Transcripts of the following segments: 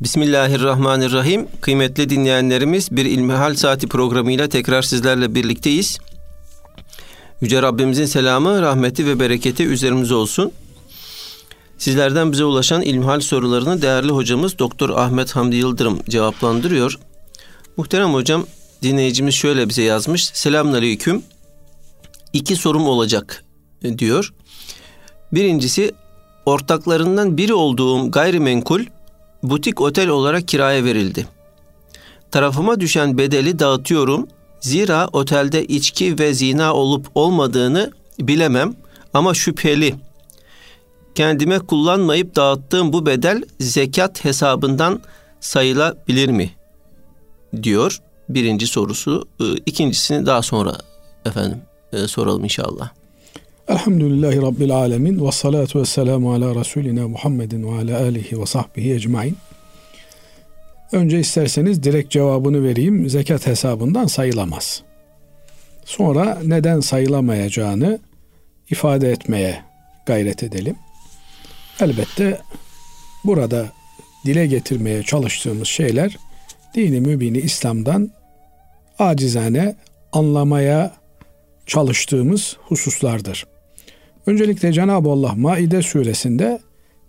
Bismillahirrahmanirrahim. Kıymetli dinleyenlerimiz, bir İlmihal Saati programıyla tekrar sizlerle birlikteyiz. Yüce Rabbimizin selamı, rahmeti ve bereketi üzerimize olsun. Sizlerden bize ulaşan ilmihal sorularını değerli hocamız Doktor Ahmet Hamdi Yıldırım cevaplandırıyor. Muhterem hocam, dinleyicimiz şöyle bize yazmış. Selamünaleyküm. 2 sorum olacak diyor. Birincisi, ortaklarından biri olduğum gayrimenkul butik otel olarak kiraya verildi. Tarafıma düşen bedeli dağıtıyorum. Zira otelde içki ve zina olup olmadığını bilemem ama şüpheli. Kendime kullanmayıp dağıttığım bu bedel zekat hesabından sayılabilir mi? Diyor. Birinci sorusu. İkincisini daha sonra efendim soralım inşallah. Elhamdülillahi Rabbil alemin ve salatu ve selamu ala Resulina Muhammedin ve ala alihi ve sahbihi ecmain. Önce isterseniz direkt cevabını vereyim. Zekat hesabından sayılamaz. Sonra neden sayılamayacağını ifade etmeye gayret edelim. Elbette burada dile getirmeye çalıştığımız şeyler dini mübini İslam'dan acizane anlamaya çalıştığımız hususlardır. Öncelikle Cenab-ı Allah Maide suresinde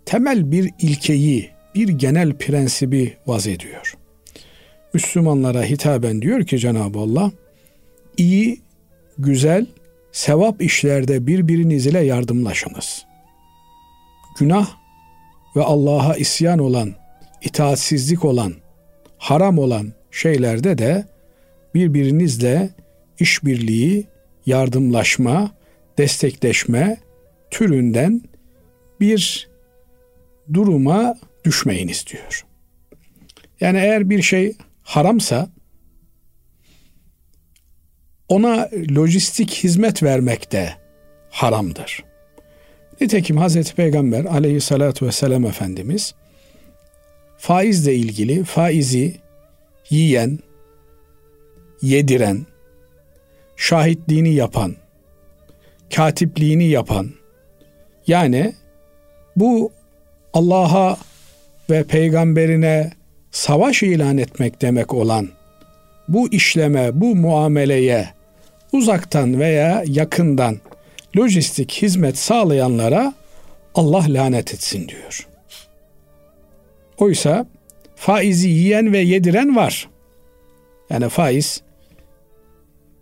temel bir ilkeyi, bir genel prensibi vaz ediyor. Müslümanlara hitaben diyor ki Cenab-ı Allah, iyi, güzel, sevap işlerde birbiriniz ile yardımlaşınız. Günah ve Allah'a isyan olan, itaatsizlik olan, haram olan şeylerde de birbirinizle işbirliği, yardımlaşma, destekleşme türünden bir duruma düşmeyiniz diyor. Yani eğer bir şey haramsa ona lojistik hizmet vermek de haramdır. Nitekim Hazreti Peygamber aleyhissalatu vesselam Efendimiz faizle ilgili faizi yiyen, yediren, şahitliğini yapan, katipliğini yapan, yani bu Allah'a ve peygamberine savaş ilan etmek demek olan bu işleme, bu muameleye uzaktan veya yakından lojistik hizmet sağlayanlara Allah lanet etsin diyor. Oysa faizi yiyen ve yediren var. Yani faiz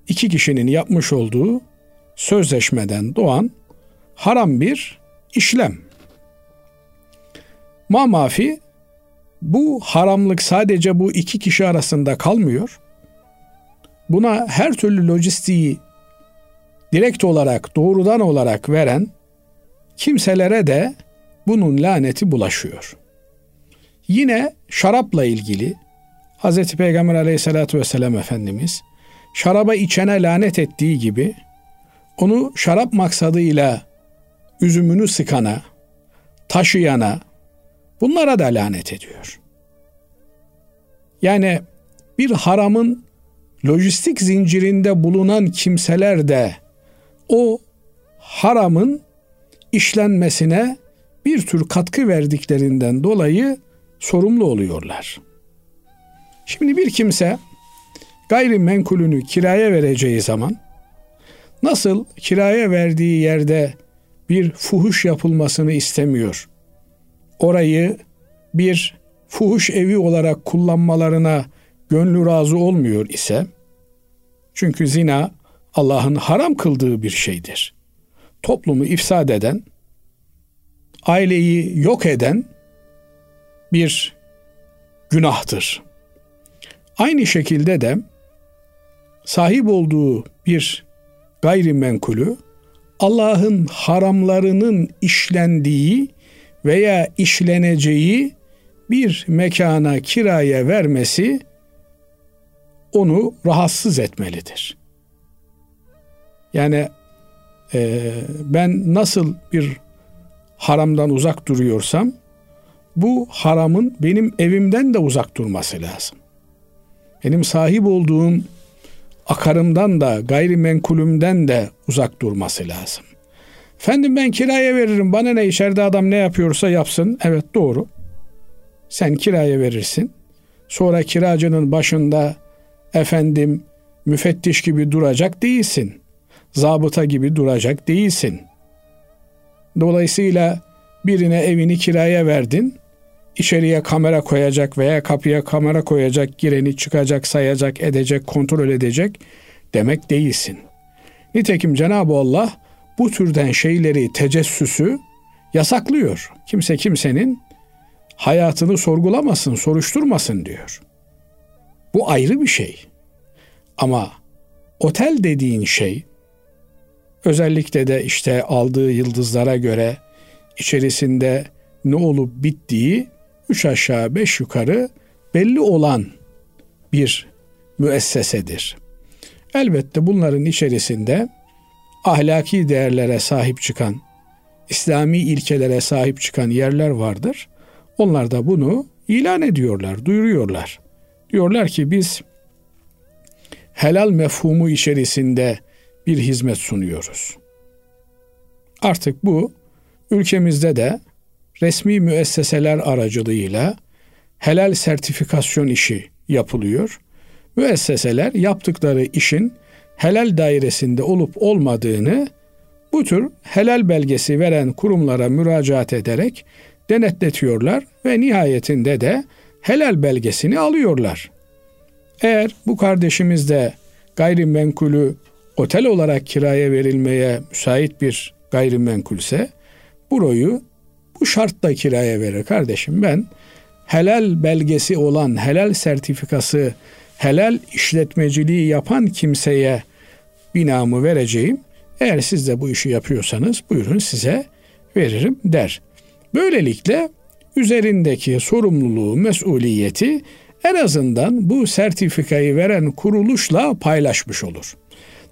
2 kişinin yapmış olduğu sözleşmeden doğan haram bir işlem. Mamafi bu haramlık sadece bu 2 kişi arasında kalmıyor. Buna her türlü lojistiği direkt olarak, doğrudan olarak veren kimselere de bunun laneti bulaşıyor. Yine şarapla ilgili Hazreti Peygamber aleyhissalatu vesselam Efendimiz şaraba içene lanet ettiği gibi onu şarap maksadıyla üzümünü sıkana, taşıyana, bunlara da lanet ediyor. Yani bir haramın lojistik zincirinde bulunan kimseler de o haramın işlenmesine bir tür katkı verdiklerinden dolayı sorumlu oluyorlar. Şimdi bir kimse gayrimenkulünü kiraya vereceği zaman nasıl kiraya verdiği yerde bir fuhuş yapılmasını istemiyor, orayı bir fuhuş evi olarak kullanmalarına gönlü razı olmuyor ise, çünkü zina Allah'ın haram kıldığı bir şeydir. Toplumu ifsad eden, aileyi yok eden bir günahtır. Aynı şekilde de sahip olduğu bir gayrimenkulü Allah'ın haramlarının işlendiği veya işleneceği bir mekana kiraya vermesi onu rahatsız etmelidir. Yani ben nasıl bir haramdan uzak duruyorsam, bu haramın benim evimden de uzak durması lazım. Benim sahip olduğum akarımdan da, gayrimenkulümden de uzak durması lazım. Efendim ben kiraya veririm, bana ne, içeride adam ne yapıyorsa yapsın. Evet, doğru. sen kiraya verirsin. Sonra kiracının başında efendim müfettiş gibi duracak değilsin. Zabıta gibi duracak değilsin. Dolayısıyla birine evini kiraya verdin. İçeriye kamera koyacak veya kapıya kamera koyacak, gireni çıkacak, sayacak, edecek, kontrol edecek demek değilsin. Nitekim Cenab-ı Allah bu türden şeyleri, tecessüsü yasaklıyor. Kimse kimsenin hayatını sorgulamasın, soruşturmasın diyor. Bu ayrı bir şey. Ama otel dediğin şey, özellikle de işte aldığı yıldızlara göre içerisinde ne olup bittiği 3 aşağı 5 yukarı belli olan bir müessesedir. Elbette bunların içerisinde ahlaki değerlere sahip çıkan, İslami ilkelere sahip çıkan yerler vardır. Onlar da bunu ilan ediyorlar, duyuruyorlar. Diyorlar ki biz helal mefhumu içerisinde bir hizmet sunuyoruz. Artık bu ülkemizde de resmi müesseseler aracılığıyla helal sertifikasyon işi yapılıyor. Müesseseler yaptıkları işin helal dairesinde olup olmadığını bu tür helal belgesi veren kurumlara müracaat ederek denetletiyorlar ve nihayetinde de helal belgesini alıyorlar. Eğer bu kardeşimiz de gayrimenkulü otel olarak kiraya verilmeye müsait bir gayrimenkulse burayı bu şartla kiraya verir. Kardeşim ben helal belgesi olan, helal sertifikası, helal işletmeciliği yapan kimseye binamı vereceğim. Eğer siz de bu işi yapıyorsanız buyurun size veririm der. Böylelikle üzerindeki sorumluluğu, mesuliyeti en azından bu sertifikayı veren kuruluşla paylaşmış olur.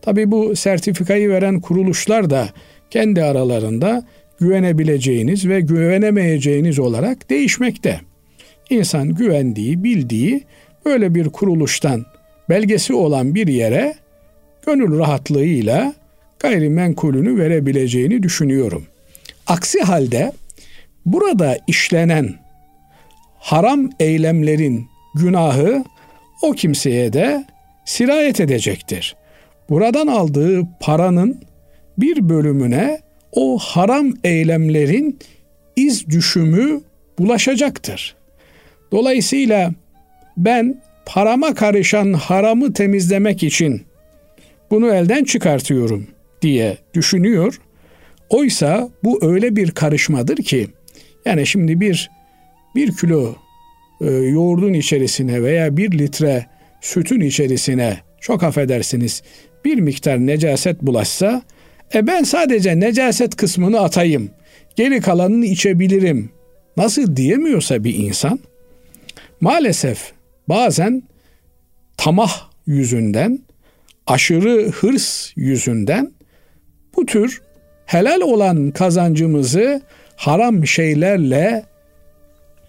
Tabii bu sertifikayı veren kuruluşlar da kendi aralarında güvenebileceğiniz ve güvenemeyeceğiniz olarak değişmekte. İnsan güvendiği, bildiği böyle bir kuruluştan belgesi olan bir yere gönül rahatlığıyla gayrimenkulünü verebileceğini düşünüyorum. Aksi halde burada işlenen haram eylemlerin günahı o kimseye de sirayet edecektir. Buradan aldığı paranın bir bölümüne o haram eylemlerin iz düşümü bulaşacaktır. Dolayısıyla ben parama karışan haramı temizlemek için bunu elden çıkartıyorum diye düşünüyor. Oysa bu öyle bir karışmadır ki, yani şimdi bir kilo yoğurdun içerisine veya 1 litre sütün içerisine çok affedersiniz bir miktar necaset bulaşsa ben sadece necaset kısmını atayım, geri kalanını içebilirim nasıl diyemiyorsa bir insan, maalesef bazen tamah yüzünden, aşırı hırs yüzünden bu tür helal olan kazancımızı haram şeylerle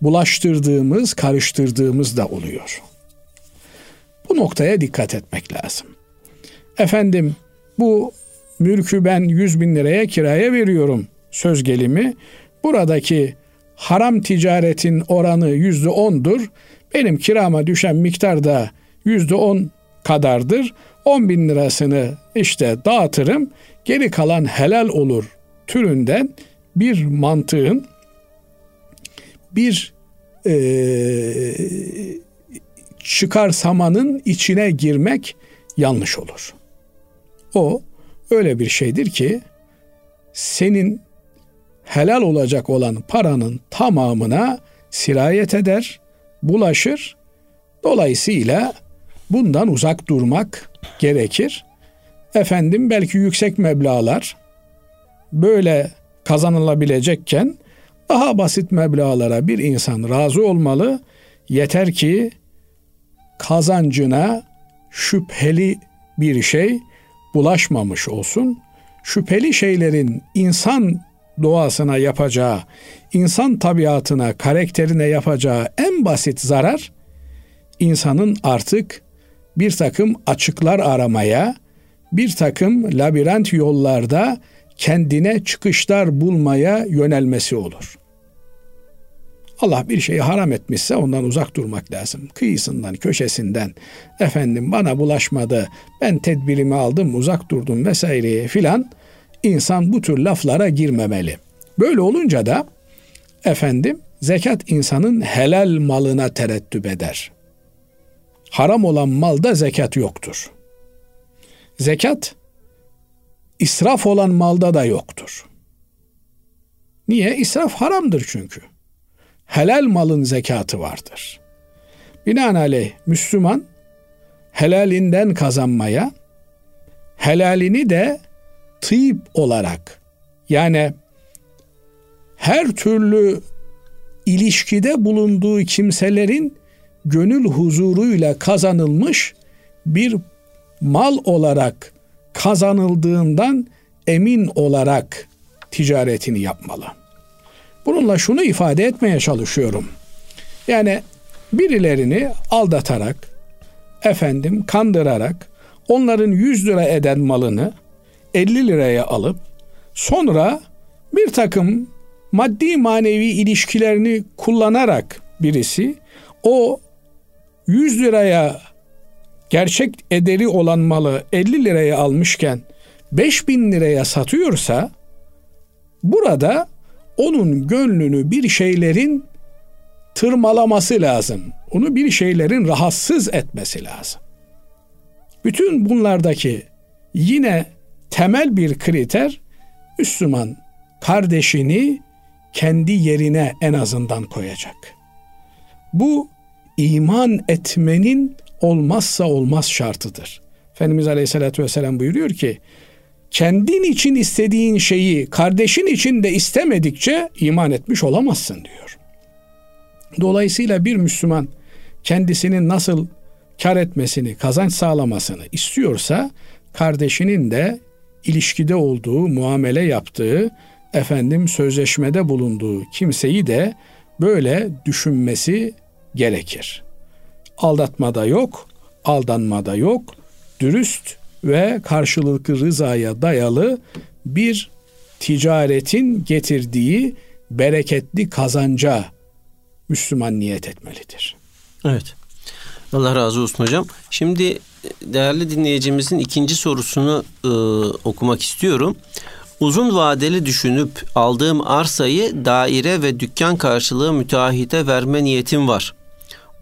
bulaştırdığımız, karıştırdığımız da oluyor. Bu noktaya dikkat etmek lazım. Efendim bu mülkü ben 100.000 liraya kiraya veriyorum söz gelimi. Buradaki haram ticaretin oranı %10'dur. Benim kirama düşen miktar da %10 kadardır. 10.000 lirasını işte dağıtırım. Geri kalan helal olur türünden bir mantığın, bir çıkarsamanın içine girmek yanlış olur. O öyle bir şeydir ki senin helal olacak olan paranın tamamına sirayet eder, bulaşır. Dolayısıyla bundan uzak durmak gerekir. Efendim belki yüksek meblağlar böyle kazanılabilecekken daha basit meblağlara bir insan razı olmalı. Yeter ki kazancına şüpheli bir şey bulaşmamış olsun. Şüpheli şeylerin insan doğasına yapacağı, insan tabiatına, karakterine yapacağı en basit zarar, insanın artık bir takım açıklar aramaya, bir takım labirent yollarda kendine çıkışlar bulmaya yönelmesi olur. Allah bir şeyi haram etmişse ondan uzak durmak lazım. Kıyısından, köşesinden, efendim bana bulaşmadı, ben tedbirimi aldım, uzak durdum vesaire filan, insan bu tür laflara girmemeli. Böyle olunca da efendim zekat insanın helal malına terettüp eder. Haram olan malda zekat yoktur. Zekat israf olan malda da yoktur. Niye? İsraf haramdır çünkü. Helal malın zekatı vardır. Binaenaleyh Müslüman helalinden kazanmaya, helalini de tıyb olarak, yani her türlü ilişkide bulunduğu kimselerin gönül huzuruyla kazanılmış bir mal olarak kazanıldığından emin olarak ticaretini yapmalı. Bununla şunu ifade etmeye çalışıyorum. Yani birilerini aldatarak, efendim kandırarak, onların 100 lira eden malını 50 liraya alıp sonra bir takım maddi manevi ilişkilerini kullanarak birisi o 100 liraya gerçek ederi olan malı 50 liraya almışken 5000 liraya satıyorsa, burada onun gönlünü bir şeylerin tırmalaması lazım. Onu bir şeylerin rahatsız etmesi lazım. Bütün bunlardaki yine temel bir kriter, Müslüman kardeşini kendi yerine en azından koyacak. Bu iman etmenin olmazsa olmaz şartıdır. Efendimiz Aleyhisselatü Vesselam buyuruyor ki, kendin için istediğin şeyi kardeşin için de istemedikçe iman etmiş olamazsın diyor. Dolayısıyla bir Müslüman kendisinin nasıl kar etmesini, kazanç sağlamasını istiyorsa, kardeşinin de ilişkide olduğu, muamele yaptığı, efendim sözleşmede bulunduğu kimseyi de böyle düşünmesi gerekir. Aldatma da yok, aldanma da yok, dürüst ve karşılıklı rızaya dayalı bir ticaretin getirdiği bereketli kazanca Müslüman niyet etmelidir. Evet. Allah razı olsun hocam. Şimdi değerli dinleyicimizin ikinci sorusunu okumak istiyorum. Uzun vadeli düşünüp aldığım arsayı daire ve dükkan karşılığı müteahhite verme niyetim var.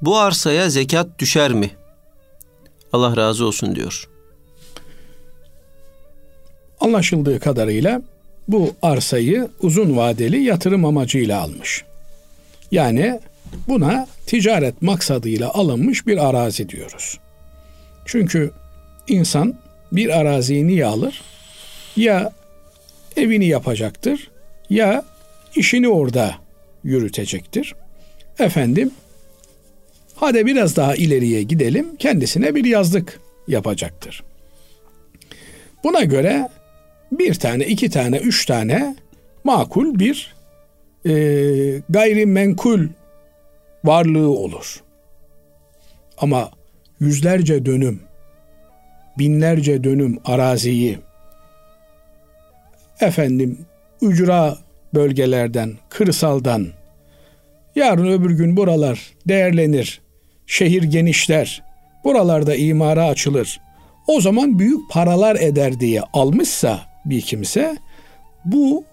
Bu arsaya zekat düşer mi? Allah razı olsun diyor. Anlaşıldığı kadarıyla bu arsayı uzun vadeli yatırım amacıyla almış. Yani buna ticaret maksadıyla alınmış bir arazi diyoruz. Çünkü insan bir araziyi niye alır? Ya evini yapacaktır, ya işini orada yürütecektir. Efendim, hadi biraz daha ileriye gidelim, kendisine bir yazlık yapacaktır. Buna göre bir tane, iki tane, üç tane makul bir gayrimenkul varlığı olur. Ama yüzlerce dönüm, binlerce dönüm araziyi efendim ücra bölgelerden, kırsaldan, yarın öbür gün buralar değerlenir, şehir genişler, buralarda imara açılır, o zaman büyük paralar eder diye almışsa bir kimse, bu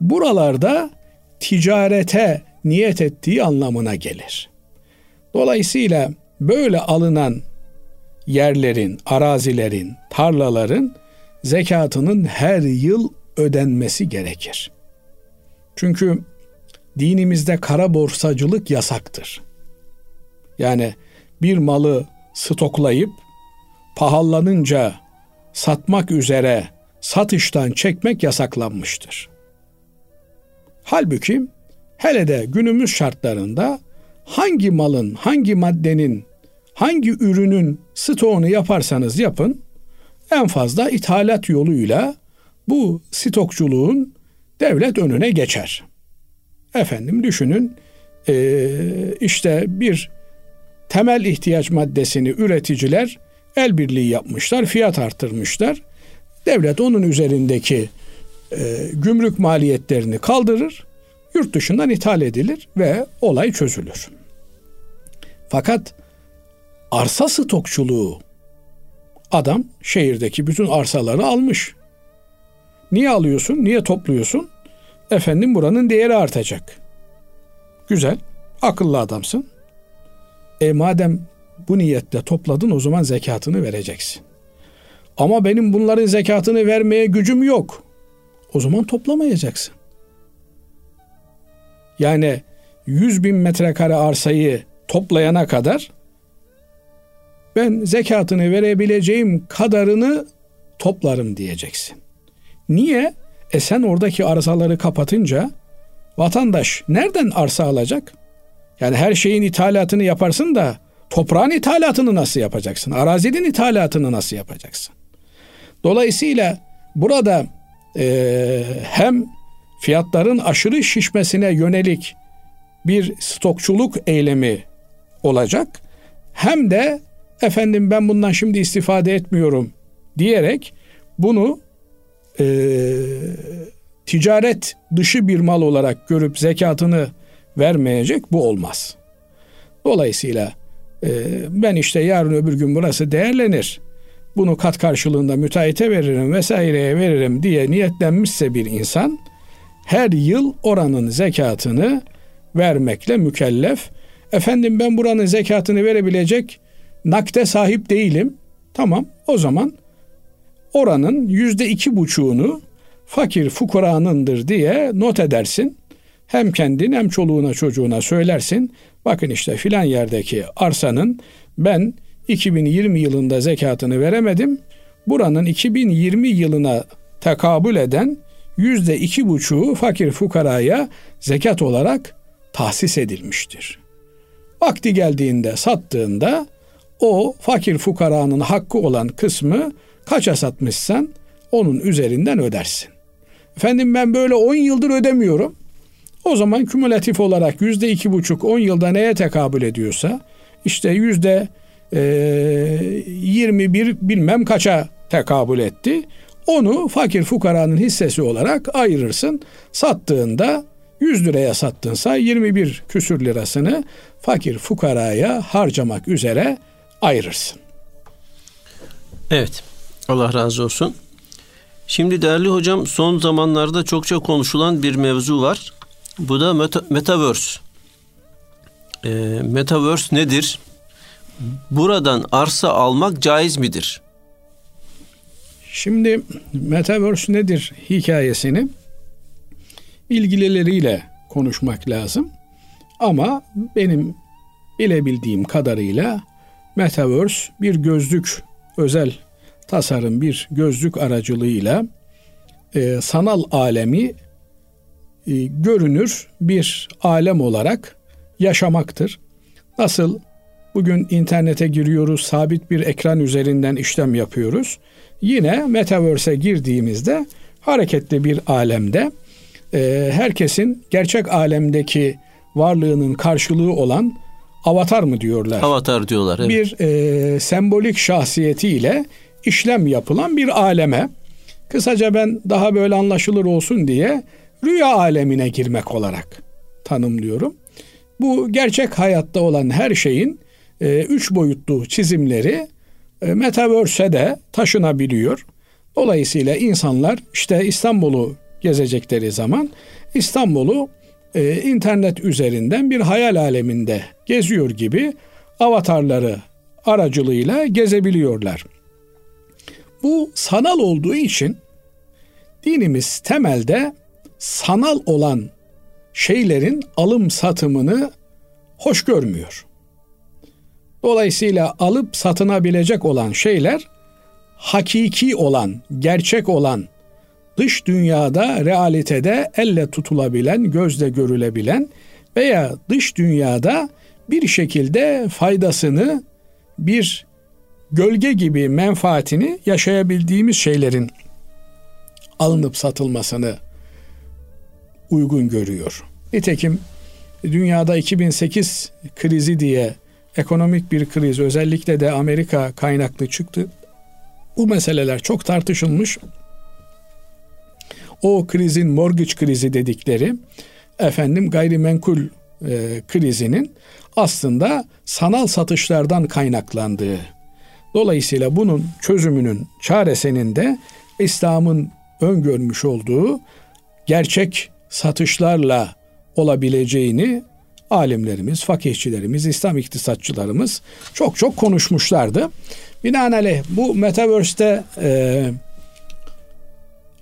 buralarda ticarete niyet ettiği anlamına gelir. Dolayısıyla böyle alınan yerlerin, arazilerin, tarlaların zekatının her yıl ödenmesi gerekir. Çünkü dinimizde kara borsacılık yasaktır. Yani bir malı stoklayıp pahalanınca satmak üzere satıştan çekmek yasaklanmıştır. Halbuki hele de günümüz şartlarında hangi malın, hangi maddenin, hangi ürünün stoğunu yaparsanız yapın, en fazla ithalat yoluyla bu stokçuluğun devlet önüne geçer. Efendim düşünün işte bir temel ihtiyaç maddesini üreticiler el birliği yapmışlar, fiyat artırmışlar. Devlet onun üzerindeki gümrük maliyetlerini kaldırır yurt dışından ithal edilir ve olay çözülür. Fakat arsa stokçuluğu, adam şehirdeki bütün arsaları almış. Niye alıyorsun? Niye topluyorsun? Efendim buranın değeri artacak. Güzel, akıllı adamsın. Madem bu niyetle topladın, o zaman zekatını vereceksin. Ama benim bunların zekatını vermeye gücüm yok. O zaman toplamayacaksın. Yani 100.000 metrekare arsayı toplayana kadar ben zekatını verebileceğim kadarını toplarım diyeceksin. Niye? Sen oradaki arsaları kapatınca vatandaş nereden arsa alacak? Yani her şeyin ithalatını yaparsın da toprağın ithalatını nasıl yapacaksın? Arazinin ithalatını nasıl yapacaksın? Dolayısıyla burada hem fiyatların aşırı şişmesine yönelik bir stokçuluk eylemi olacak, hem de efendim ben bundan şimdi istifade etmiyorum diyerek bunu ticaret dışı bir mal olarak görüp zekatını vermeyecek, bu olmaz. Dolayısıyla ben işte yarın öbür gün burası değerlenir, bunu kat karşılığında müteahhite veririm vesaireye veririm diye niyetlenmişse bir insan, her yıl oranın zekatını vermekle mükellef. Efendim ben buranın zekatını verebilecek nakde sahip değilim. Tamam, o zaman oranın %2,5'unu fakir fukuranındır diye not edersin. Hem kendin hem çoluğuna çocuğuna söylersin. Bakın işte filan yerdeki arsanın ben 2020 yılında zekatını veremedim. Buranın 2020 yılına tekabül eden %2,5'u fakir fukaraya zekat olarak tahsis edilmiştir. Vakti geldiğinde sattığında o fakir fukaranın hakkı olan kısmı kaça satmışsan onun üzerinden ödersin. Efendim ben böyle 10 yıldır ödemiyorum. O zaman kümülatif olarak %2,5 10 yılda neye tekabül ediyorsa işte %21 bilmem kaça tekabül etti. Onu fakir fukaranın hissesi olarak ayırırsın. Sattığında 100 liraya sattınsa 21 küsür lirasını fakir fukaraya harcamak üzere ayırırsın. Evet, Allah razı olsun. Şimdi değerli hocam, son zamanlarda çokça konuşulan bir mevzu var. Bu da Metaverse. Metaverse nedir? Buradan arsa almak caiz midir? Şimdi Metaverse nedir hikayesini ilgilileriyle konuşmak lazım. Ama benim bilebildiğim kadarıyla Metaverse bir gözlük, özel tasarım bir gözlük aracılığıyla sanal alemi görünür bir alem olarak yaşamaktır. Nasıl bugün internete giriyoruz, sabit bir ekran üzerinden işlem yapıyoruz. Yine Metaverse'e girdiğimizde hareketli bir alemde herkesin gerçek alemdeki varlığının karşılığı olan avatar mı diyorlar? Avatar diyorlar. Evet. Bir sembolik şahsiyetiyle işlem yapılan bir aleme, kısaca ben daha böyle anlaşılır olsun diye rüya alemine girmek olarak tanımlıyorum. Bu gerçek hayatta olan her şeyin 3 boyutlu çizimleri Metaverse'e de taşınabiliyor. Dolayısıyla insanlar işte İstanbul'u gezecekleri zaman İstanbul'u internet üzerinden bir hayal aleminde geziyor gibi avatarları aracılığıyla gezebiliyorlar. Bu sanal olduğu için dinimiz temelde sanal olan şeylerin alım satımını hoş görmüyor. Dolayısıyla alıp satınabilecek olan şeyler hakiki olan, gerçek olan, dış dünyada, realitede elle tutulabilen, gözle görülebilen veya dış dünyada bir şekilde faydasını, bir gölge gibi menfaatini yaşayabildiğimiz şeylerin alınıp satılmasını uygun görüyor. Nitekim dünyada 2008 krizi diye ekonomik bir kriz, özellikle de Amerika kaynaklı çıktı. Bu meseleler çok tartışılmış. O krizin mortgage krizi dedikleri, efendim gayrimenkul krizinin aslında sanal satışlardan kaynaklandığı. Dolayısıyla bunun çözümünün, çaresinin de İslam'ın öngörmüş olduğu gerçek satışlarla olabileceğini alimlerimiz, fakihçilerimiz, İslam iktisatçılarımız çok çok konuşmuşlardı. Binaenaleyh bu Metaverse'de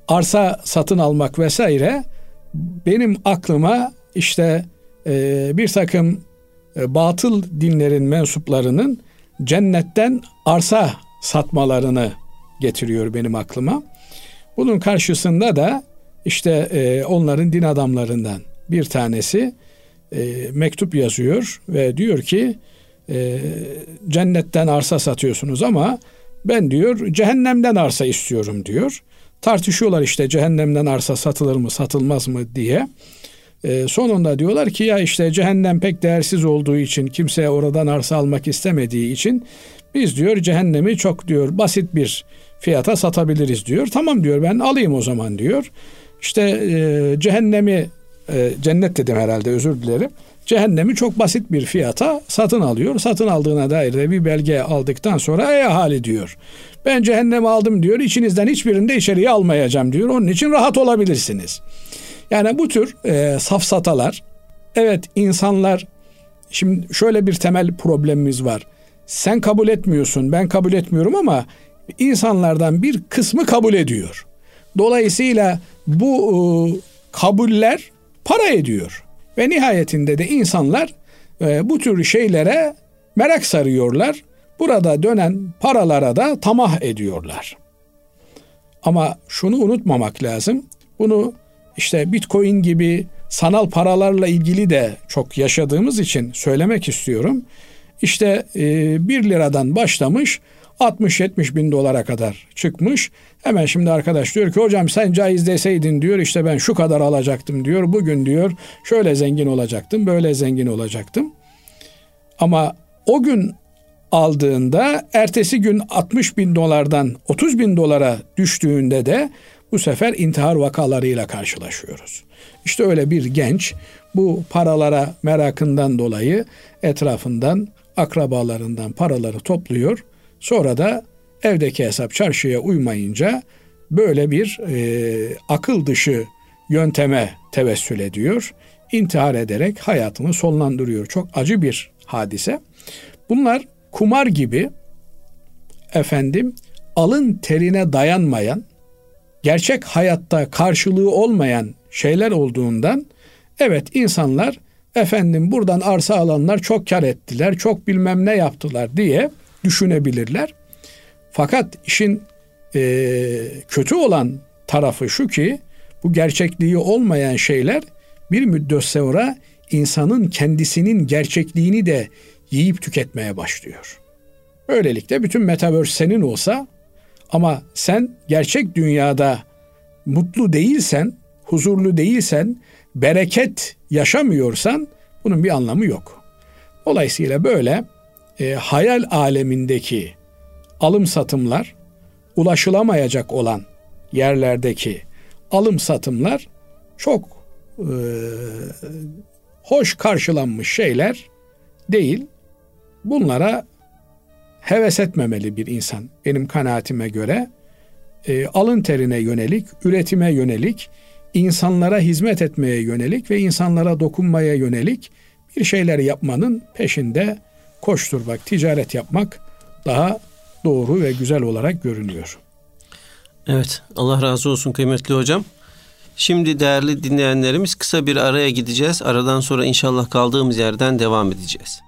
arsa satın almak vesaire benim aklıma işte bir takım batıl dinlerin mensuplarının cennetten arsa satmalarını getiriyor benim aklıma. Bunun karşısında da işte onların din adamlarından bir tanesi mektup yazıyor ve diyor ki cennetten arsa satıyorsunuz ama ben diyor cehennemden arsa istiyorum diyor. Tartışıyorlar işte cehennemden arsa satılır mı satılmaz mı diye. Sonunda diyorlar ki ya işte cehennem pek değersiz olduğu için kimse oradan arsa almak istemediği için biz diyor cehennemi çok diyor basit bir fiyata satabiliriz diyor. Tamam diyor ben alayım o zaman diyor. İşte cehennemi cennet dedim herhalde özür dilerim. Cehennemi çok basit bir fiyata satın alıyor. Satın aldığına dair de bir belge aldıktan sonra ey ahali diyor. Ben cehennemi aldım diyor. İçinizden hiçbirini de içeriye almayacağım diyor. Onun için rahat olabilirsiniz. Yani bu tür safsatalar, evet insanlar, şimdi şöyle bir temel problemimiz var. Sen kabul etmiyorsun, ben kabul etmiyorum ama insanlardan bir kısmı kabul ediyor. Dolayısıyla bu kabuller para ediyor. Ve nihayetinde de insanlar bu tür şeylere merak sarıyorlar. Burada dönen paralara da tamah ediyorlar. Ama şunu unutmamak lazım. Bunu işte Bitcoin gibi sanal paralarla ilgili de çok yaşadığımız için söylemek istiyorum. İşte 1 liradan başlamış 60-70 bin dolara kadar çıkmış. Hemen şimdi arkadaş diyor ki hocam sen caiz deseydin diyor işte ben şu kadar alacaktım diyor. Bugün diyor şöyle zengin olacaktım böyle zengin olacaktım. Ama o gün aldığında ertesi gün 60 bin dolardan 30 bin dolara düştüğünde de bu sefer intihar vakalarıyla karşılaşıyoruz. İşte öyle bir genç bu paralara merakından dolayı etrafından akrabalarından paraları topluyor. Sonra da evdeki hesap çarşıya uymayınca böyle bir akıl dışı yönteme tevessül ediyor. İntihar ederek hayatını sonlandırıyor. Çok acı bir hadise. Bunlar kumar gibi efendim alın terine dayanmayan, gerçek hayatta karşılığı olmayan şeyler olduğundan evet insanlar efendim buradan arsa alanlar çok kar ettiler, çok bilmem ne yaptılar diye düşünebilirler. Fakat işin kötü olan tarafı şu ki bu gerçekliği olmayan şeyler bir müddet sonra insanın kendisinin gerçekliğini de yiyip tüketmeye başlıyor. Böylelikle bütün Metaverse senin olsa ama sen gerçek dünyada mutlu değilsen, huzurlu değilsen, bereket yaşamıyorsan bunun bir anlamı yok. Dolayısıyla böyle hayal alemindeki alım satımlar, ulaşılamayacak olan yerlerdeki alım satımlar çok hoş karşılanmış şeyler değil. Bunlara heves etmemeli bir insan benim kanaatime göre. Alın terine yönelik, üretime yönelik, insanlara hizmet etmeye yönelik ve insanlara dokunmaya yönelik bir şeyler yapmanın peşinde koşturmak, ticaret yapmak daha doğru ve güzel olarak görünüyor. Evet, Allah razı olsun kıymetli hocam. Şimdi değerli dinleyenlerimiz kısa bir araya gideceğiz. Aradan sonra inşallah kaldığımız yerden devam edeceğiz.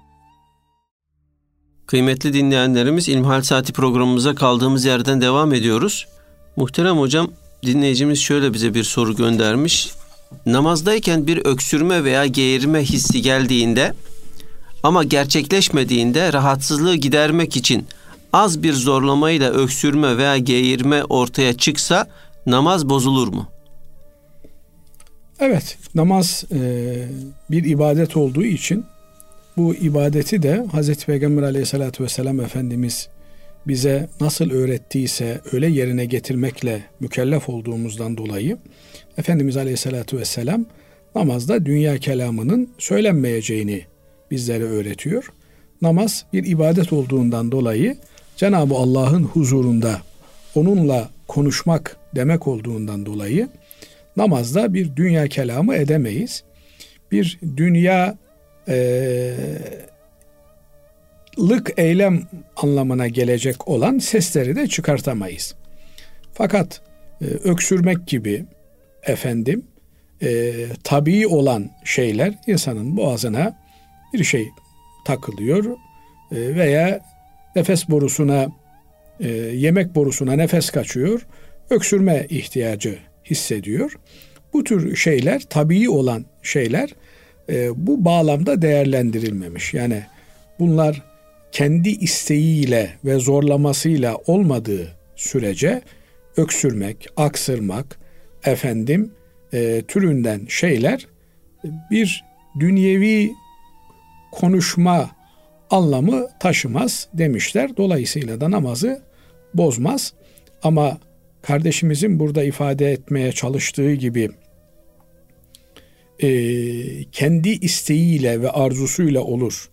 Kıymetli dinleyenlerimiz İlmihal Saati programımıza kaldığımız yerden devam ediyoruz. Muhterem hocam dinleyicimiz şöyle bize bir soru göndermiş. Namazdayken bir öksürme veya geğirme hissi geldiğinde ama gerçekleşmediğinde rahatsızlığı gidermek için az bir zorlamayla öksürme veya geğirme ortaya çıksa namaz bozulur mu? Evet, namaz bir ibadet olduğu için bu ibadeti de Hazreti Peygamber Aleyhisselatü Vesselam Efendimiz bize nasıl öğrettiyse öyle yerine getirmekle mükellef olduğumuzdan dolayı Efendimiz Aleyhisselatü Vesselam namazda dünya kelamının söylenmeyeceğini bizlere öğretiyor. Namaz bir ibadet olduğundan dolayı Cenab-ı Allah'ın huzurunda onunla konuşmak demek olduğundan dolayı namazda bir dünya kelamı edemeyiz. Bir dünyalık eylem anlamına gelecek olan sesleri de çıkartamayız. Fakat öksürmek gibi tabii olan şeyler insanın boğazına bir şey takılıyor veya nefes borusuna, yemek borusuna nefes kaçıyor, öksürme ihtiyacı hissediyor. Bu tür şeyler, tabii olan şeyler bu bağlamda değerlendirilmemiş. Yani bunlar kendi isteğiyle ve zorlamasıyla olmadığı sürece öksürmek, aksırmak, türünden şeyler bir dünyevi konuşma anlamı taşımaz demişler. Dolayısıyla da namazı bozmaz. Ama kardeşimizin burada ifade etmeye çalıştığı gibi kendi isteğiyle ve arzusuyla olur.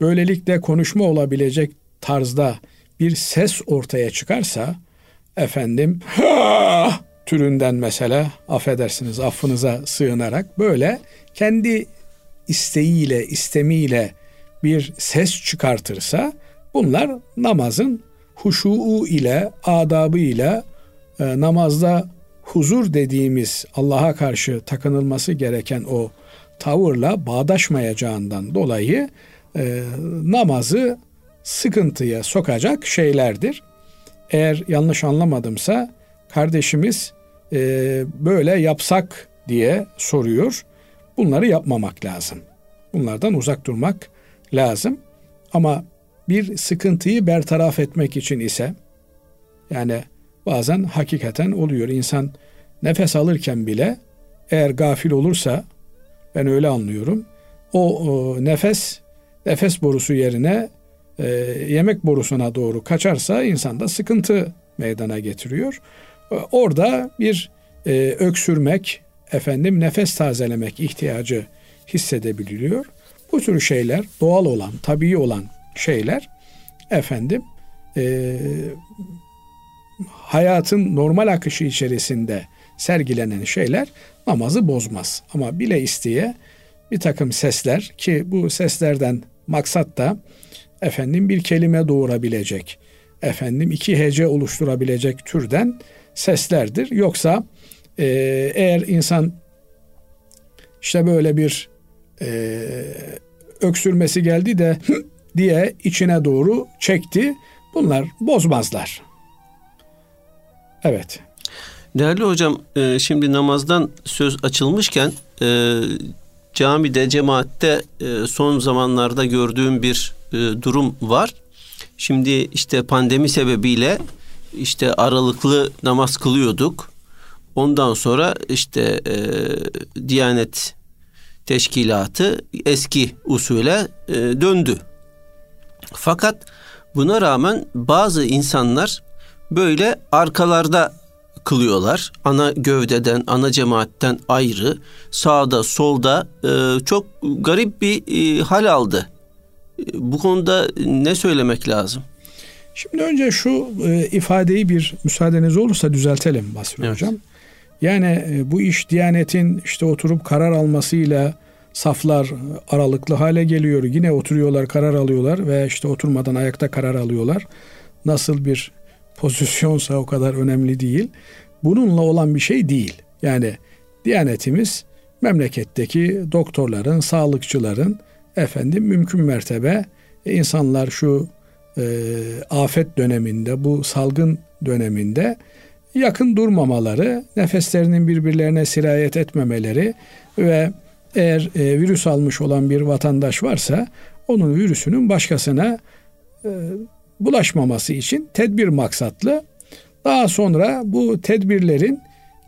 Böylelikle konuşma olabilecek tarzda bir ses ortaya çıkarsa türünden mesela, affedersiniz, affınıza sığınarak böyle kendi isteğiyle, istemiyle bir ses çıkartırsa bunlar namazın huşuu ile, adabı ile, namazda huzur dediğimiz Allah'a karşı takınılması gereken o tavırla bağdaşmayacağından dolayı namazı sıkıntıya sokacak şeylerdir. Eğer yanlış anlamadımsa kardeşimiz böyle yapsak diye soruyor. Bunları yapmamak lazım. Bunlardan uzak durmak lazım. Ama bir sıkıntıyı bertaraf etmek için ise, yani bazen hakikaten oluyor. İnsan nefes alırken bile eğer gafil olursa, ben öyle anlıyorum, o nefes borusu yerine yemek borusuna doğru kaçarsa insanda sıkıntı meydana getiriyor. Orada bir öksürmek, nefes tazelemek ihtiyacı hissedebiliyor. Bu tür şeyler, doğal olan, tabii olan şeyler, hayatın normal akışı içerisinde sergilenen şeyler namazı bozmaz. Ama bile isteye bir takım sesler, ki bu seslerden maksat da bir kelime doğurabilecek, iki hece oluşturabilecek türden seslerdir. Yoksa eğer insan işte böyle bir öksürmesi geldi de diye içine doğru çekti, bunlar bozmazlar. Evet. Değerli hocam, şimdi namazdan söz açılmışken camide, cemaatte son zamanlarda gördüğüm bir durum var. Şimdi işte pandemi sebebiyle işte aralıklı namaz kılıyorduk. Ondan sonra işte Diyanet Teşkilatı eski usule döndü. Fakat buna rağmen bazı insanlar böyle arkalarda kılıyorlar. Ana gövdeden, ana cemaatten ayrı, sağda, solda çok garip bir hal aldı. Bu konuda ne söylemek lazım? Şimdi önce şu ifadeyi bir müsaadeniz olursa düzeltelim Basri Hocam. Yani bu iş Diyanet'in işte oturup karar almasıyla saflar aralıklı hale geliyor. Yine oturuyorlar, karar alıyorlar ve işte oturmadan ayakta karar alıyorlar. Nasıl bir pozisyonsa o kadar önemli değil. Bununla olan bir şey değil. Yani Diyanet'imiz memleketteki doktorların, sağlıkçıların mümkün mertebe insanlar şu afet döneminde, bu salgın döneminde yakın durmamaları, nefeslerinin birbirlerine sirayet etmemeleri ve eğer virüs almış olan bir vatandaş varsa onun virüsünün başkasına bulaşmaması için tedbir maksatlı. Daha sonra bu tedbirlerin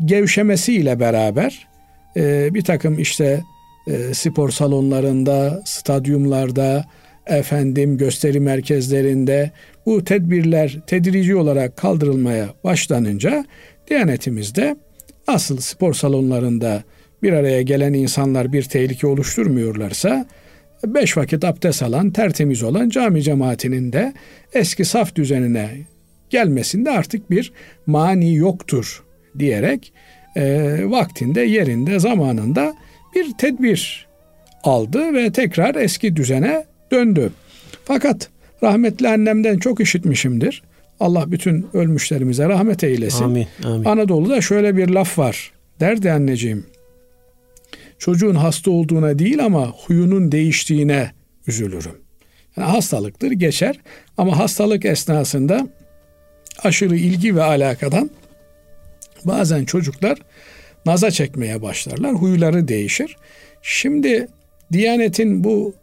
gevşemesiyle beraber bir takım işte spor salonlarında, stadyumlarda, gösteri merkezlerinde bu tedbirler tedrici olarak kaldırılmaya başlanınca Diyanetimizde asıl spor salonlarında bir araya gelen insanlar bir tehlike oluşturmuyorlarsa 5 vakit abdest alan, tertemiz olan cami cemaatinin de eski saf düzenine gelmesinde artık bir mani yoktur diyerek vaktinde, yerinde, zamanında bir tedbir aldı ve tekrar eski düzene döndü. Fakat rahmetli annemden çok işitmişimdir. Allah bütün ölmüşlerimize rahmet eylesin. Amin, amin. Anadolu'da şöyle bir laf var. Derdi anneciğim, çocuğun hasta olduğuna değil ama huyunun değiştiğine üzülürüm. Yani hastalıktır, geçer ama hastalık esnasında aşırı ilgi ve alakadan bazen çocuklar naza çekmeye başlarlar, huyları değişir. Şimdi Diyanet'in bu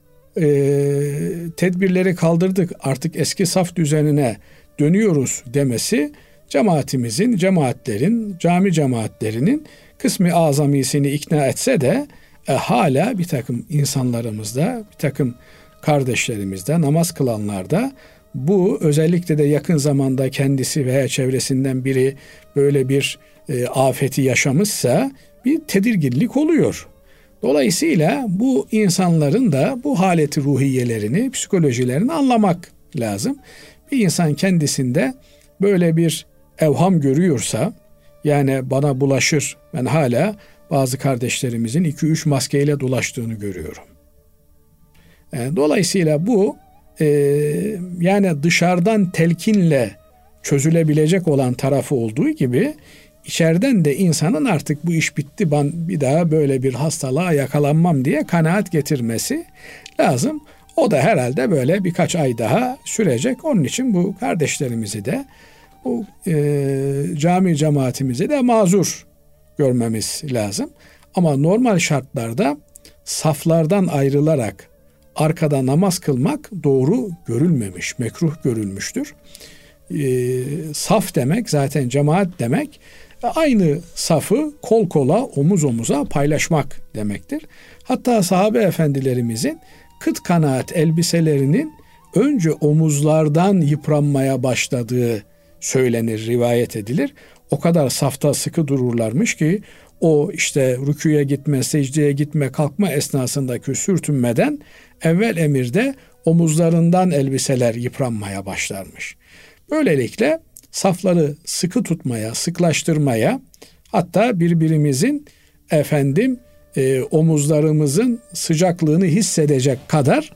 tedbirleri kaldırdık, artık eski saf düzenine dönüyoruz demesi cemaatimizin, cemaatlerin, cami cemaatlerinin kısmi azamisini ikna etse de hala bir takım insanlarımızda, bir takım kardeşlerimizde, namaz kılanlarda bu özellikle de yakın zamanda kendisi veya çevresinden biri böyle bir afeti yaşamışsa bir tedirginlik oluyor. Dolayısıyla bu insanların da bu haleti ruhiyelerini, psikolojilerini anlamak lazım. Bir insan kendisinde böyle bir evham görüyorsa, yani bana bulaşır, ben hala bazı kardeşlerimizin 2-3 maskeyle dolaştığını görüyorum. Dolayısıyla bu yani dışarıdan telkinle çözülebilecek olan tarafı olduğu gibi içeriden de insanın artık bu iş bitti, ben bir daha böyle bir hastalığa yakalanmam diye kanaat getirmesi lazım. O da herhalde böyle birkaç ay daha sürecek. Onun için bu kardeşlerimizi de bu cami cemaatimizi de mazur görmemiz lazım. Ama normal şartlarda saflardan ayrılarak arkada namaz kılmak doğru görülmemiş, mekruh görülmüştür. Saf demek zaten cemaat demek. Aynı safı kol kola, omuz omuza paylaşmak demektir. Hatta sahabe efendilerimizin kıt kanaat elbiselerinin önce omuzlardan yıpranmaya başladığı söylenir, rivayet edilir. O kadar safta sıkı dururlarmış ki o işte rüküye gitme, secdeye gitme, kalkma esnasındaki sürtünmeden evvel emirde omuzlarından elbiseler yıpranmaya başlarmış. Böylelikle safları sıkı tutmaya, sıklaştırmaya, hatta birbirimizin omuzlarımızın sıcaklığını hissedecek kadar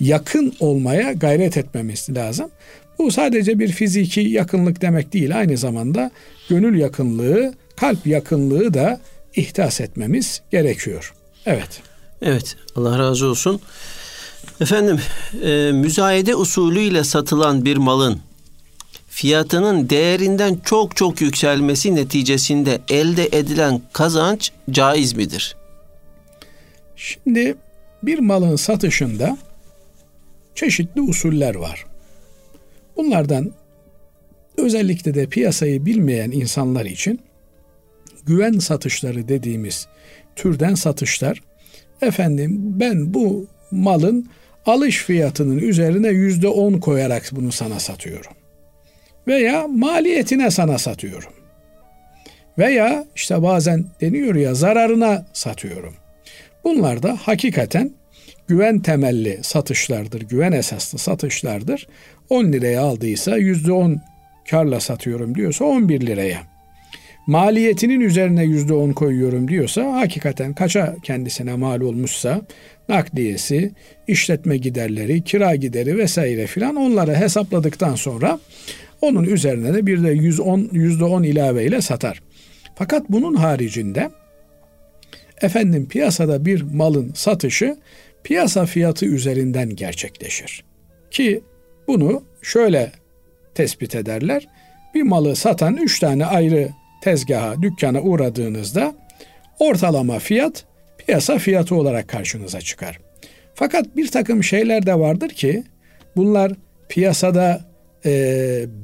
yakın olmaya gayret etmemiz lazım. Bu sadece bir fiziki yakınlık demek değil, aynı zamanda gönül yakınlığı, kalp yakınlığı da ihdas etmemiz gerekiyor. Evet. Evet, Allah razı olsun. Efendim, müzayede usulüyle satılan bir malın fiyatının değerinden çok çok yükselmesi neticesinde elde edilen kazanç caiz midir? Şimdi bir malın satışında çeşitli usuller var. Bunlardan özellikle de piyasayı bilmeyen insanlar için güven satışları dediğimiz türden satışlar, efendim ben bu malın alış fiyatının üzerine %10 koyarak bunu sana satıyorum. Veya maliyetine sana satıyorum. Veya işte bazen deniyor ya zararına satıyorum. Bunlar da hakikaten güven temelli satışlardır, güven esaslı satışlardır. 10 liraya aldıysa %10 karla satıyorum diyorsa 11 liraya. Maliyetinin üzerine %10 koyuyorum diyorsa hakikaten kaça kendisine mal olmuşsa nakliyesi, işletme giderleri, kira gideri vesaire filan onları hesapladıktan sonra onun üzerine de bir de %10 ilaveyle satar. Fakat bunun haricinde piyasada bir malın satışı piyasa fiyatı üzerinden gerçekleşir. Ki bunu şöyle tespit ederler. Bir malı satan 3 tane ayrı tezgaha, dükkana uğradığınızda ortalama fiyat piyasa fiyatı olarak karşınıza çıkar. Fakat bir takım şeyler de vardır ki bunlar piyasada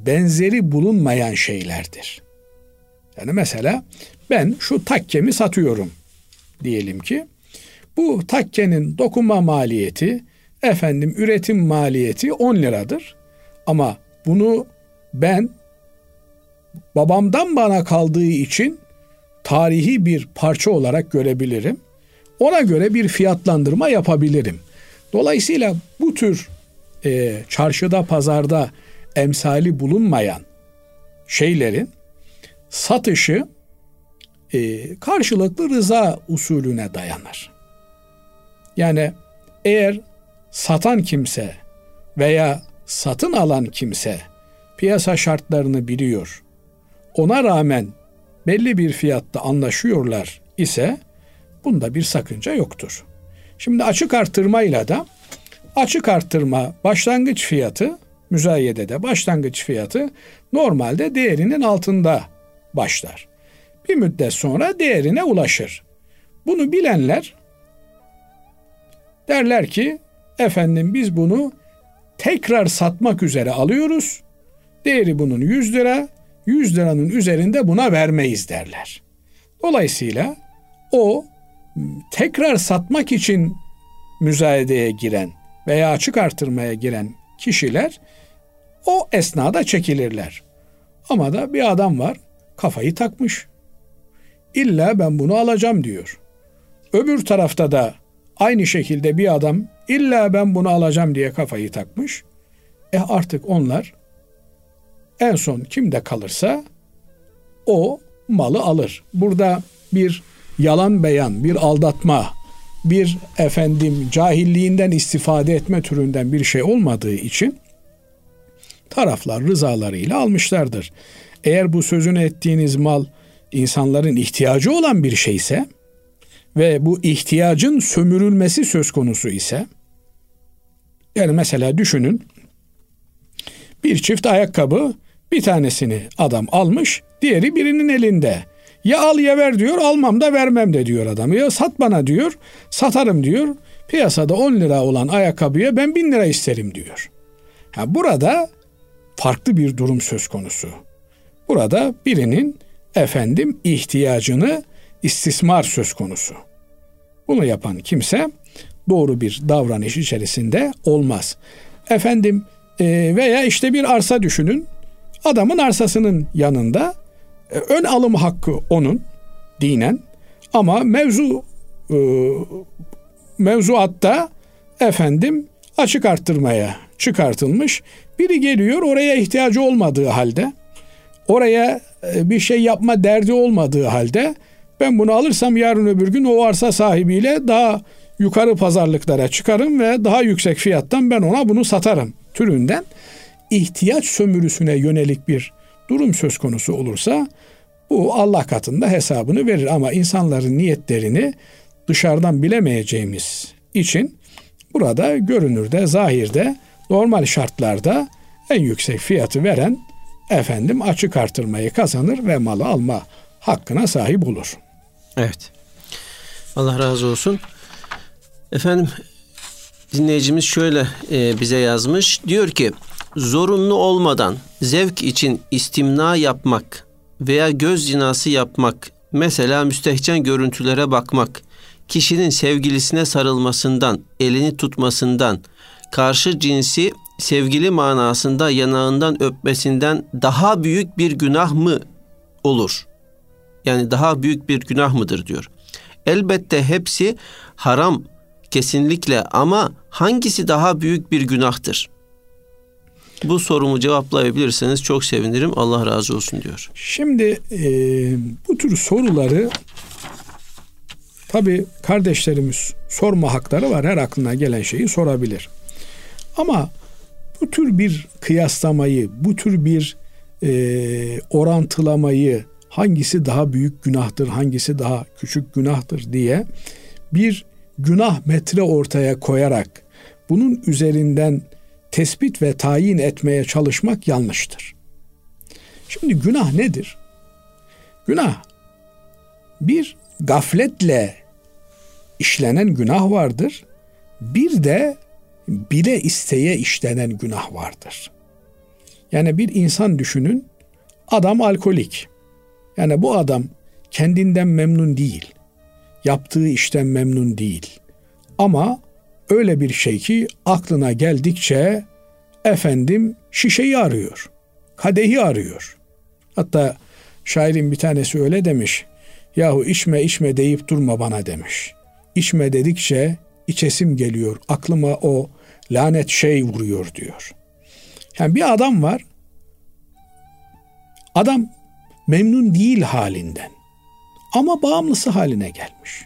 benzeri bulunmayan şeylerdir. Yani mesela ben şu takkemi satıyorum diyelim ki bu takkenin dokuma maliyeti üretim maliyeti 10 liradır. Ama bunu ben babamdan bana kaldığı için tarihi bir parça olarak görebilirim. Ona göre bir fiyatlandırma yapabilirim. Dolayısıyla bu tür çarşıda, pazarda emsali bulunmayan şeylerin satışı karşılıklı rıza usulüne dayanır. Yani eğer satan kimse veya satın alan kimse piyasa şartlarını biliyor, ona rağmen belli bir fiyatta anlaşıyorlar ise bunda bir sakınca yoktur. Şimdi açık artırmayla da, açık artırma başlangıç fiyatı, müzayedede başlangıç fiyatı normalde değerinin altında başlar. Bir müddet sonra değerine ulaşır. Bunu bilenler derler ki efendim biz bunu tekrar satmak üzere alıyoruz. Değeri bunun 100 lira, 100 liranın üzerinde buna vermeyiz derler. Dolayısıyla o tekrar satmak için müzayedeye giren veya açık artırmaya giren kişiler o esnada çekilirler. Ama da bir adam var, kafayı takmış. İlla ben bunu alacağım diyor. Öbür tarafta da aynı şekilde bir adam illa ben bunu alacağım diye kafayı takmış. Artık onlar en son kimde kalırsa o malı alır. Burada bir yalan beyan, bir aldatma, bir cahilliğinden istifade etme türünden bir şey olmadığı için taraflar rızalarıyla almışlardır. Eğer bu sözünü ettiğiniz mal insanların ihtiyacı olan bir şeyse ve bu ihtiyacın sömürülmesi söz konusu ise, yani mesela düşünün, bir çift ayakkabı, bir tanesini adam almış, diğeri birinin elinde. Ya al ya ver diyor, almam da vermem de diyor adam. Ya sat bana diyor, satarım diyor. Piyasada 10 lira olan ayakkabıya ben 1000 lira isterim diyor. Burada farklı bir durum söz konusu. Burada birinin ihtiyacını istismar söz konusu. Bunu yapan kimse doğru bir davranış içerisinde olmaz. Veya bir arsa düşünün. Adamın arsasının yanında ön alım hakkı onun dinen, ama mevzuatta açık artırmaya çıkartılmış. Biri geliyor, oraya ihtiyacı olmadığı halde, oraya bir şey yapma derdi olmadığı halde, ben bunu alırsam yarın öbür gün o arsa sahibiyle daha yukarı pazarlıklara çıkarım ve daha yüksek fiyattan ben ona bunu satarım türünden ihtiyaç sömürüsüne yönelik bir durum söz konusu olursa bu Allah katında hesabını verir. Ama insanların niyetlerini dışarıdan bilemeyeceğimiz için burada görünürde, zahirde, normal şartlarda en yüksek fiyatı veren açık artırmayı kazanır ve malı alma hakkına sahip olur. Evet. Allah razı olsun. Dinleyicimiz şöyle bize yazmış. Diyor ki, zorunlu olmadan zevk için istimna yapmak veya göz cinası yapmak, mesela müstehcen görüntülere bakmak, kişinin sevgilisine sarılmasından, elini tutmasından, karşı cinsi sevgili manasında yanağından öpmesinden daha büyük bir günah mı olur? Yani daha büyük bir günah mıdır diyor. Elbette hepsi haram kesinlikle, ama hangisi daha büyük bir günahtır? Bu sorumu cevaplayabilirseniz çok sevinirim. Allah razı olsun diyor. Şimdi bu tür soruları tabii kardeşlerimiz sorma hakları var. Her aklına gelen şeyi sorabilir. Ama bu tür bir kıyaslamayı, bu tür bir orantılamayı, hangisi daha büyük günahtır, hangisi daha küçük günahtır diye bir günah metre ortaya koyarak bunun üzerinden tespit ve tayin etmeye çalışmak yanlıştır. Şimdi günah nedir? Günah, bir gafletle işlenen günah vardır. Bir de bile isteye işlenen günah vardır. Yani bir insan düşünün, adam alkolik. Yani bu adam kendinden memnun değil, yaptığı işten memnun değil. Ama öyle bir şey ki aklına geldikçe şişeyi arıyor, kadehi arıyor. Hatta şairin bir tanesi öyle demiş. Yahu içme deyip durma bana demiş. İçme dedikçe içesim geliyor. Aklıma o lanet şey vuruyor diyor. Yani bir adam var. Adam memnun değil halinden. Ama bağımlısı haline gelmiş.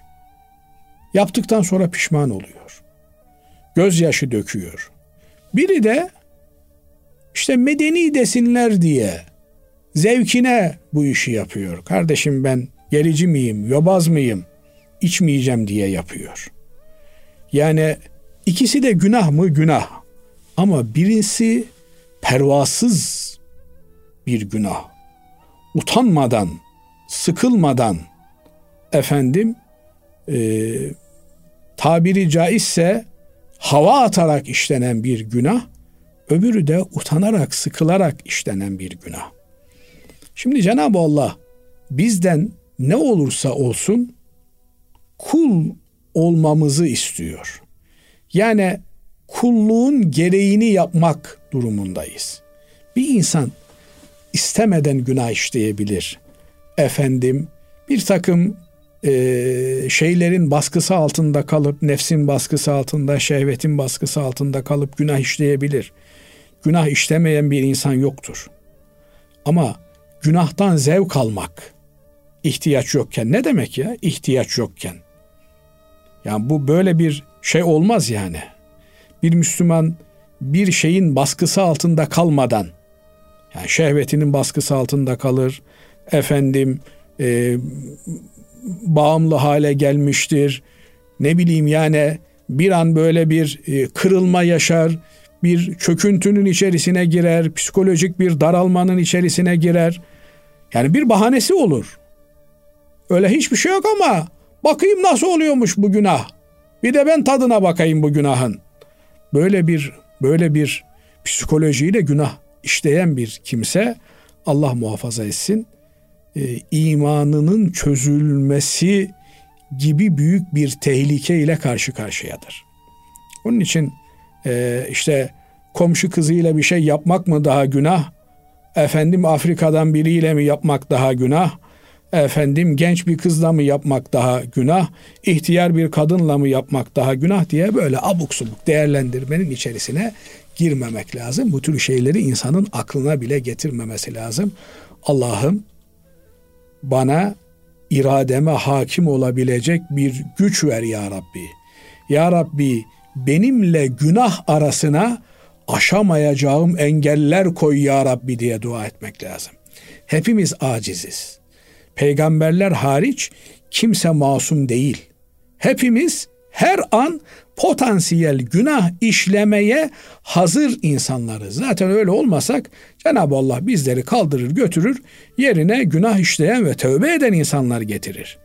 Yaptıktan sonra pişman oluyor. Gözyaşı döküyor. Biri de işte medeni desinler diye zevkine bu işi yapıyor. Kardeşim ben gerici miyim, yobaz mıyım, içmeyeceğim diye yapıyor. Yani ikisi de günah mı? Günah. Ama birisi pervasız bir günah. Utanmadan, sıkılmadan tabiri caizse hava atarak işlenen bir günah, öbürü de utanarak, sıkılarak işlenen bir günah. Şimdi Cenab-ı Allah bizden ne olursa olsun kul olmamızı istiyor. Yani kulluğun gereğini yapmak durumundayız. Bir insan istemeden günah işleyebilir. Bir takım şeylerin baskısı altında kalıp, nefsin baskısı altında, şehvetin baskısı altında kalıp günah işleyebilir. Günah işlemeyen bir insan yoktur. Ama günahtan zevk almak ihtiyaç yokken, ne demek ya? İhtiyaç yokken. Yani bu böyle bir şey olmaz yani. Bir Müslüman bir şeyin baskısı altında kalmadan, yani şehvetinin baskısı altında kalır, bağımlı hale gelmiştir. Ne bileyim yani bir an böyle bir kırılma yaşar, bir çöküntünün içerisine girer, psikolojik bir daralmanın içerisine girer. Yani bir bahanesi olur. Öyle hiçbir şey yok ama bakayım nasıl oluyormuş bu günah. Bir de ben tadına bakayım bu günahın. Böyle bir psikolojiyle günah işleyen bir kimse, Allah muhafaza etsin, imanının çözülmesi gibi büyük bir tehlike ile karşı karşıyadır. Onun için işte komşu kızıyla bir şey yapmak mı daha günah? Afrika'dan biriyle mi yapmak daha günah? Genç bir kızla mı yapmak daha günah? İhtiyar bir kadınla mı yapmak daha günah diye böyle abuk subuk değerlendirmenin içerisine girmemek lazım. Bu tür şeyleri insanın aklına bile getirmemesi lazım. Allah'ım bana irademe hakim olabilecek bir güç ver ya Rabbi. Ya Rabbi benimle günah arasına aşamayacağım engeller koy ya Rabbi diye dua etmek lazım. Hepimiz aciziz. Peygamberler hariç kimse masum değil. Hepimiz her an potansiyel günah işlemeye hazır insanlarız. Zaten öyle olmasak Cenab-ı Allah bizleri kaldırır götürür, yerine günah işleyen ve tövbe eden insanlar getirir.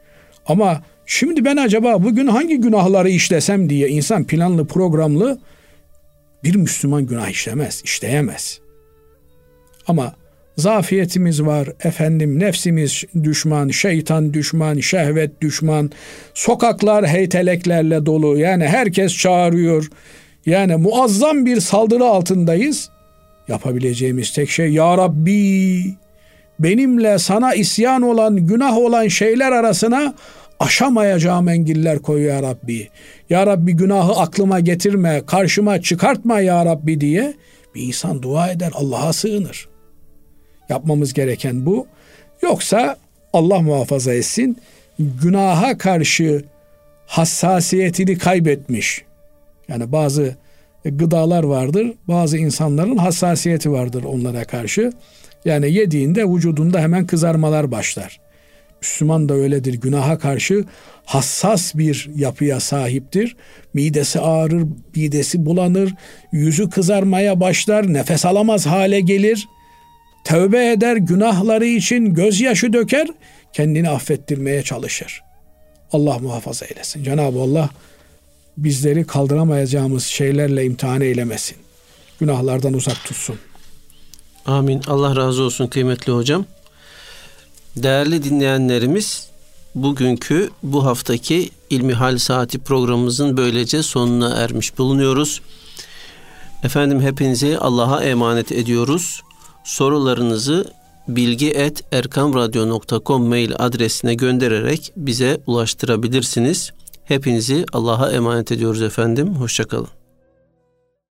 Ama şimdi ben acaba bugün hangi günahları işlesem diye insan planlı programlı, bir Müslüman günah işleyemez. Ama zafiyetimiz var, nefsimiz düşman, şeytan düşman, şehvet düşman, sokaklar heyteleklerle dolu, yani herkes çağırıyor, yani muazzam bir saldırı altındayız. Yapabileceğimiz tek şey, ya Rabbi benimle sana isyan olan, günah olan şeyler arasına aşamayacağım engeller koy ya Rabbi. Ya Rabbi günahı aklıma getirme, karşıma çıkartma ya Rabbi diye bir insan dua eder, Allah'a sığınır. Yapmamız gereken bu. Yoksa Allah muhafaza etsin, günaha karşı hassasiyetini kaybetmiş. Yani bazı gıdalar vardır, bazı insanların hassasiyeti vardır onlara karşı. Yani yediğinde vücudunda hemen kızarmalar başlar. Müslüman da öyledir. Günaha karşı hassas bir yapıya sahiptir. Midesi ağrır, midesi bulanır, yüzü kızarmaya başlar, nefes alamaz hale gelir. Tövbe eder, günahları için gözyaşı döker, kendini affettirmeye çalışır. Allah muhafaza eylesin. Cenab-ı Allah bizleri kaldıramayacağımız şeylerle imtihan eylemesin. Günahlardan uzak tutsun. Amin. Allah razı olsun kıymetli hocam. Değerli dinleyenlerimiz, bugünkü, bu haftaki İlmihal Saati programımızın böylece sonuna ermiş bulunuyoruz. Hepinizi Allah'a emanet ediyoruz. Sorularınızı bilgi@erkamradyo.com mail adresine göndererek bize ulaştırabilirsiniz. Hepinizi Allah'a emanet ediyoruz efendim. Hoşça kalın.